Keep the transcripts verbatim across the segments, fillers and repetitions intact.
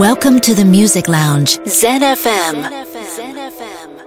Welcome to the Music Lounge, Zen F M. Zen F M. Zen F M.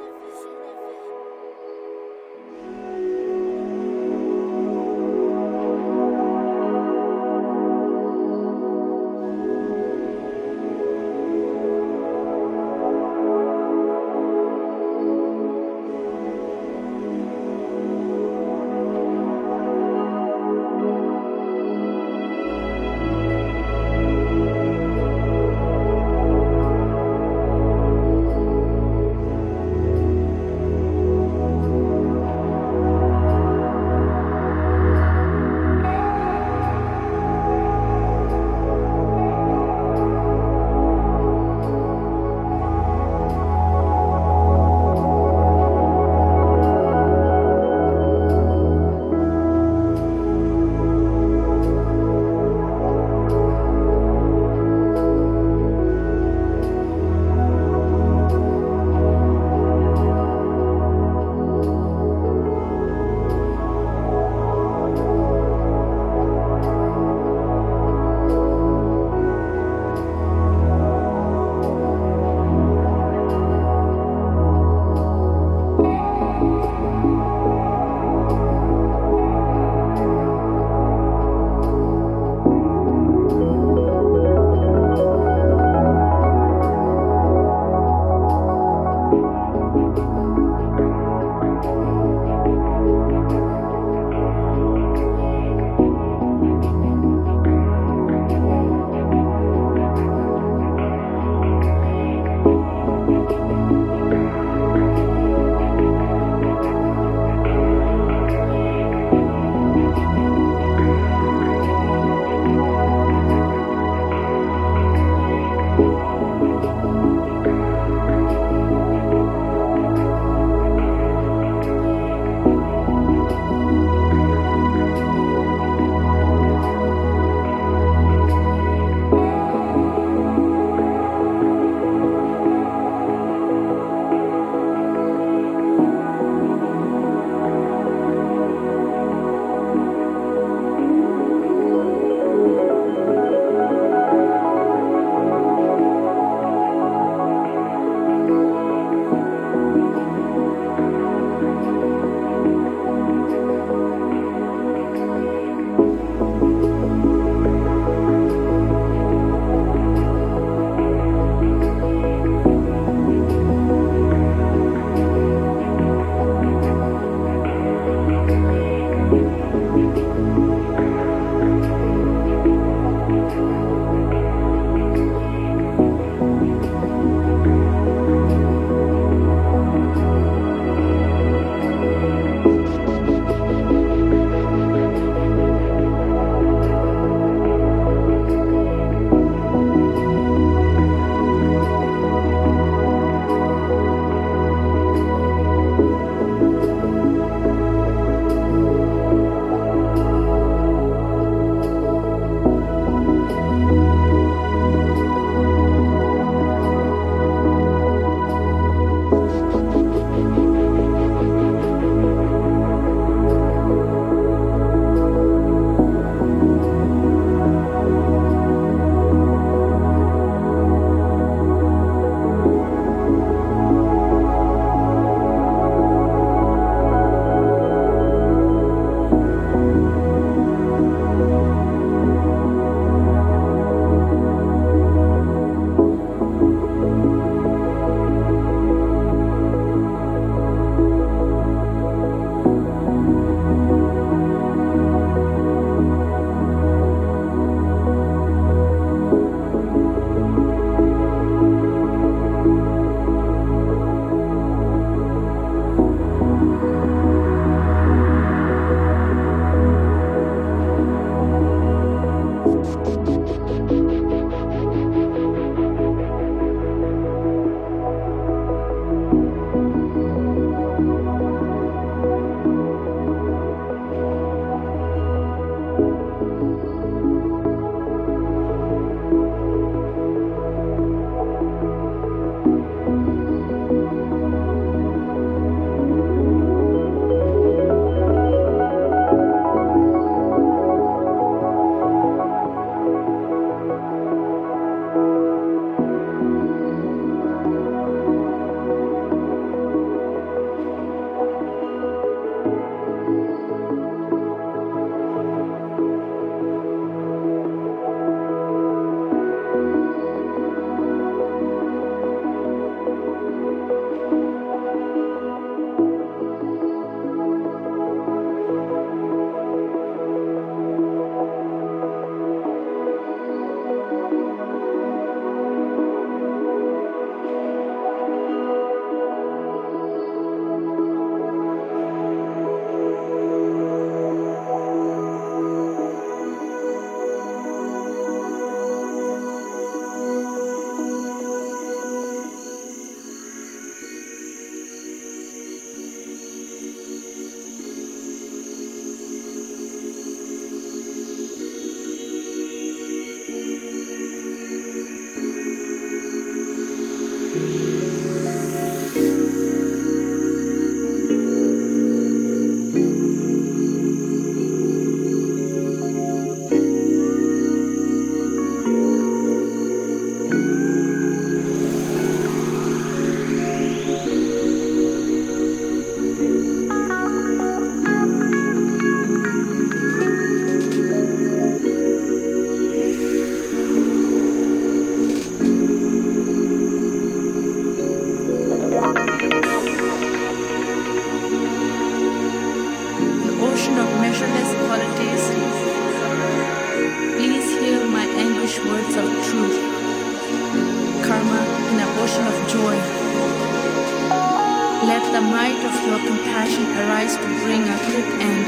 Let the might of your compassion arise to bring a quick end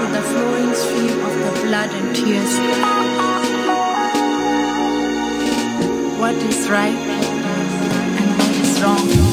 to the flowing stream of the blood and tears. What is right and what is wrong?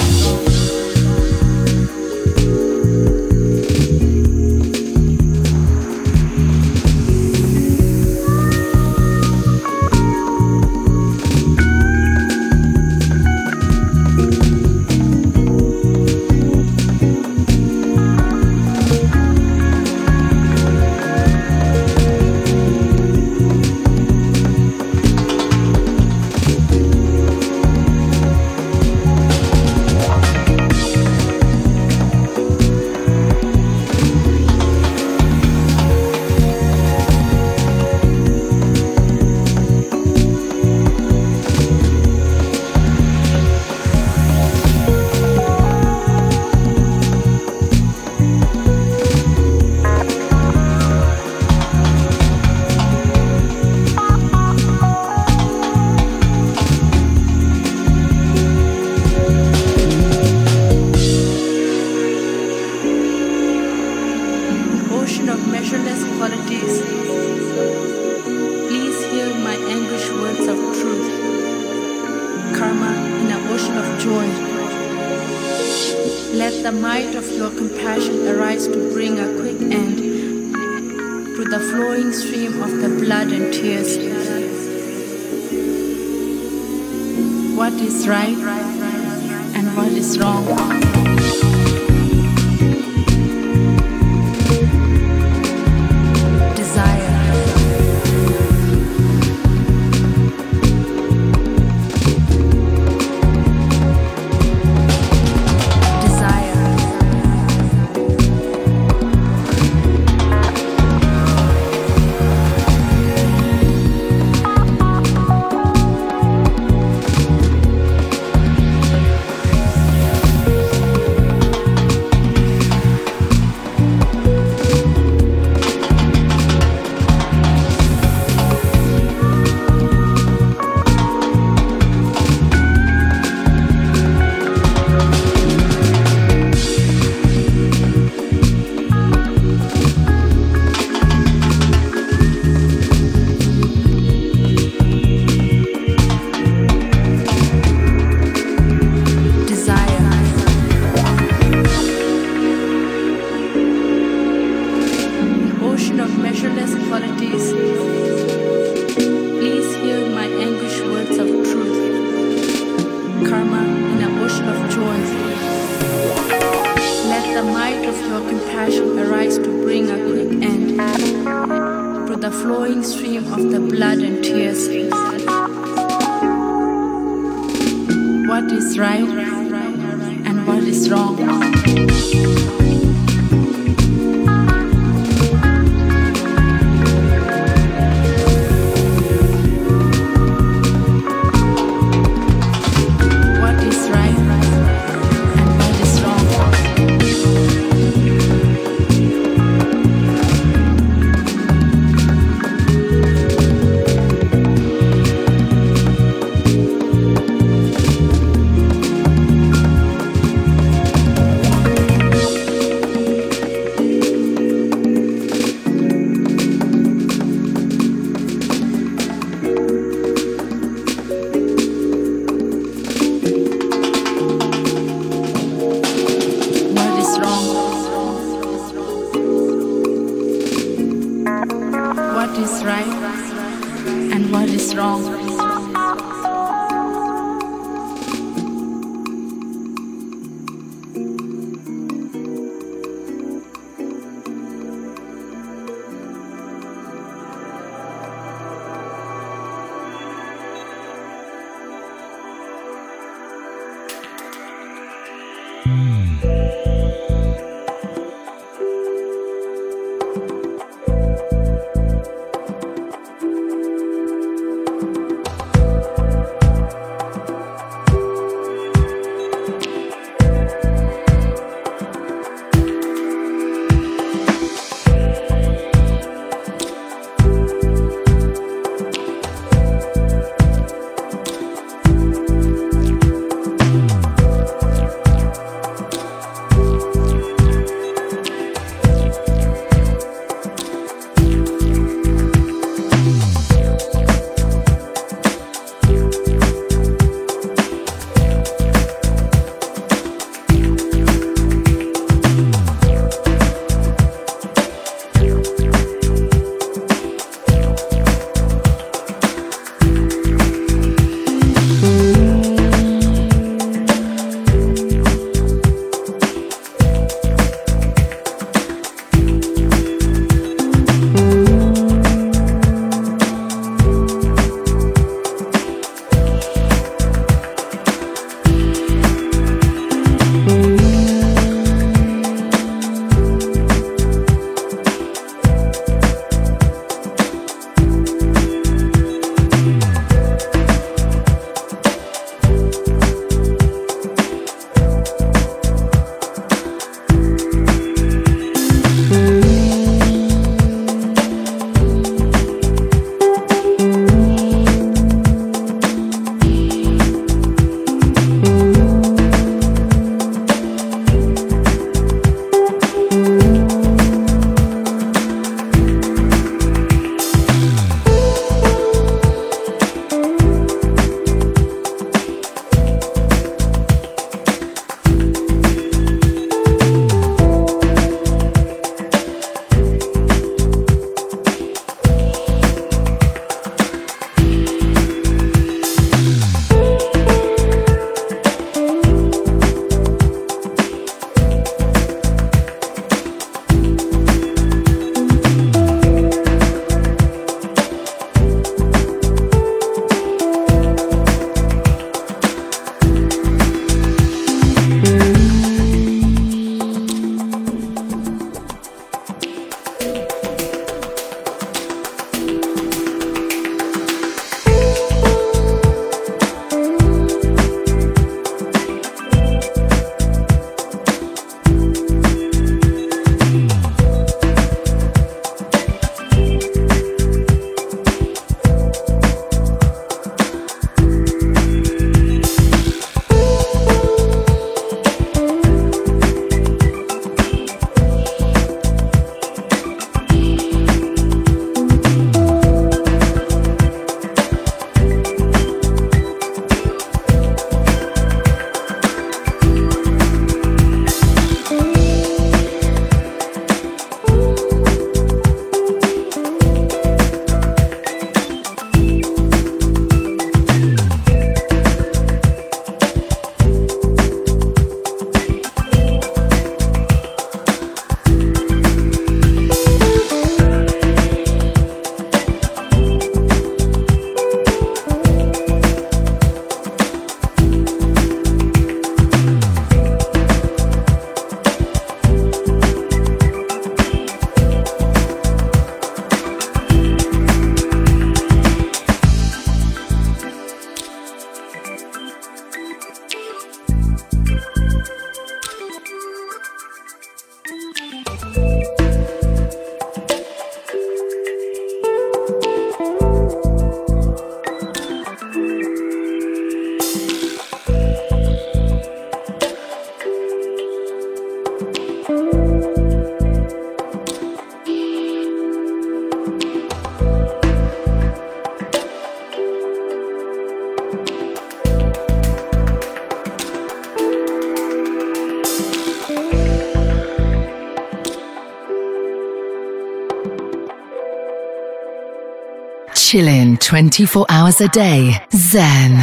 Chillin' twenty-four hours a day. Zen.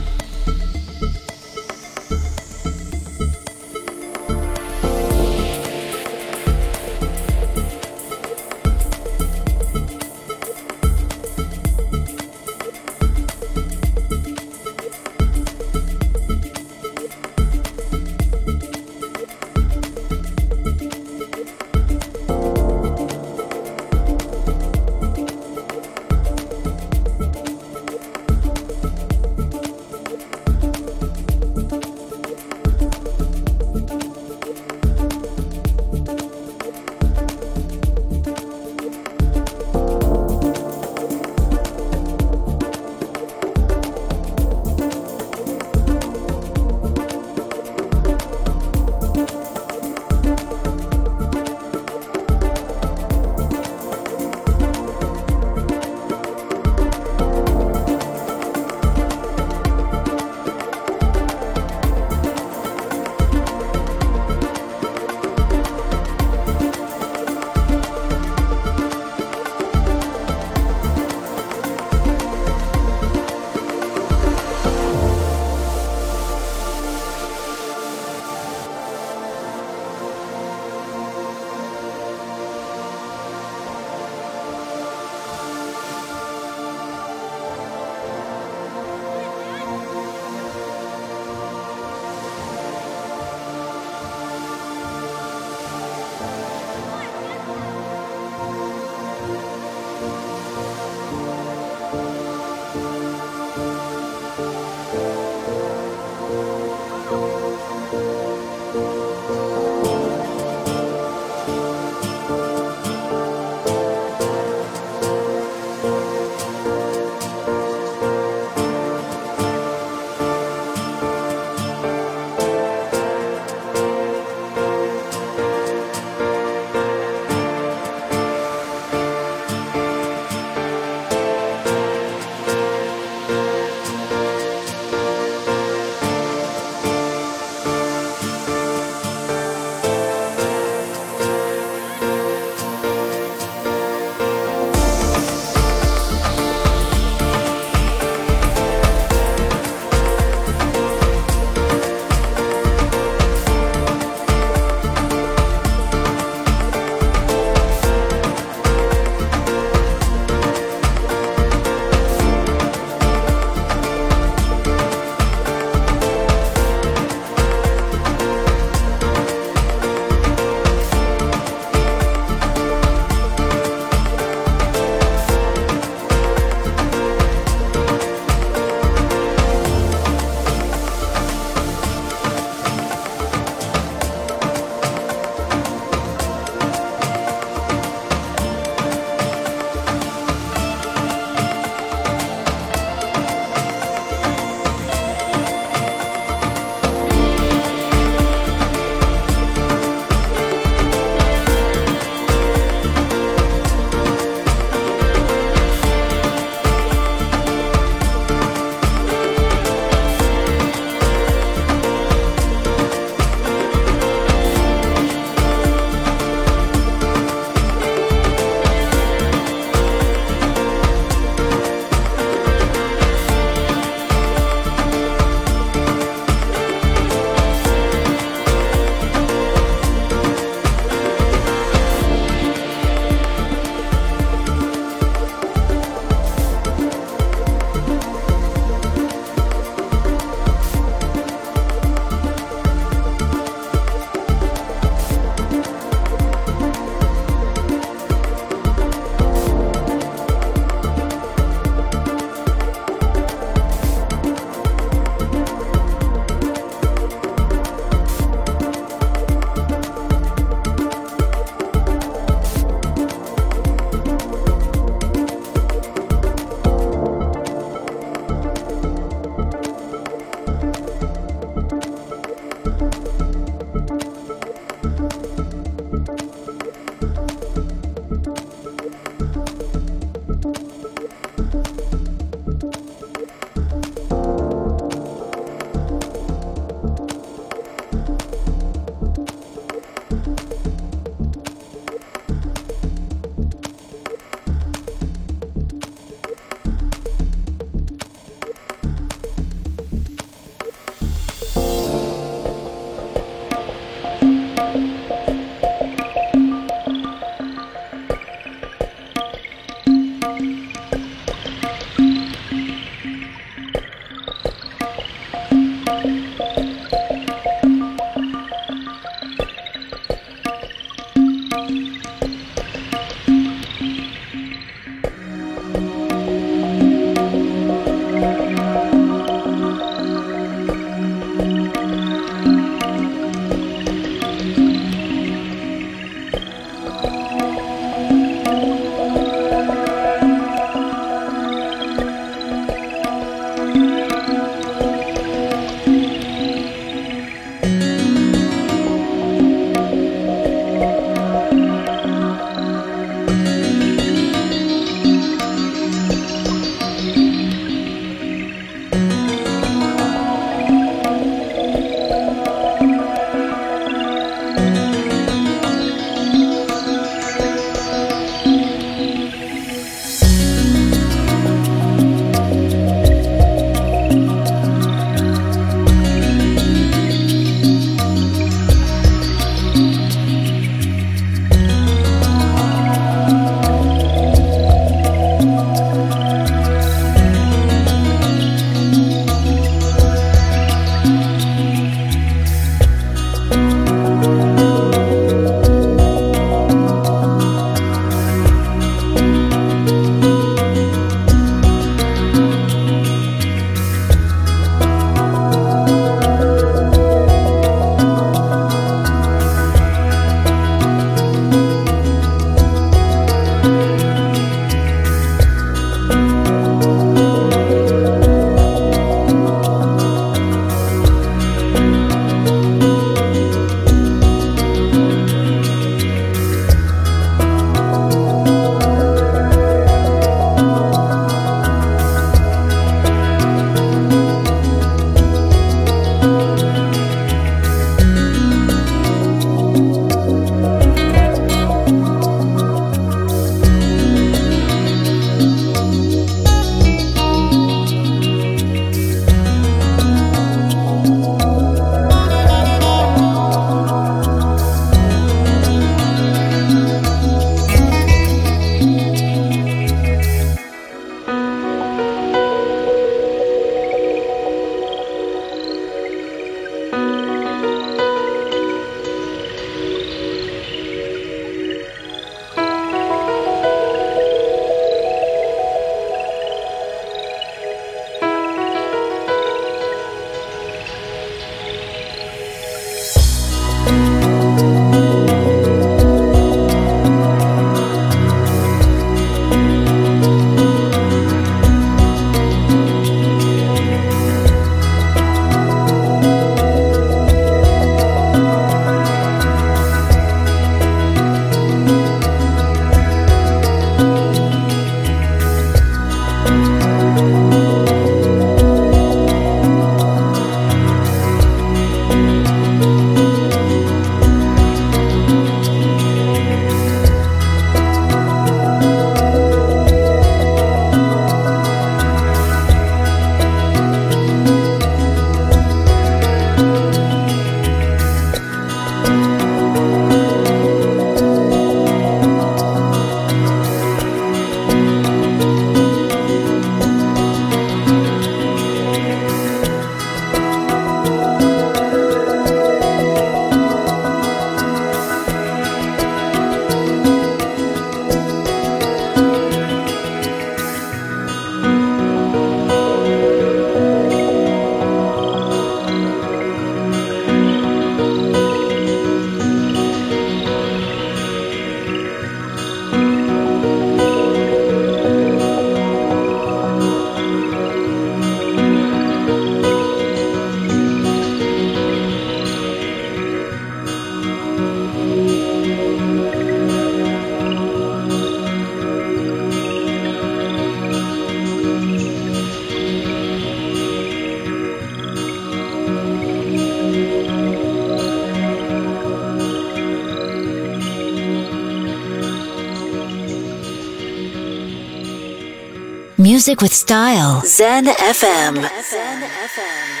music with style. Zen F M. Zen F M.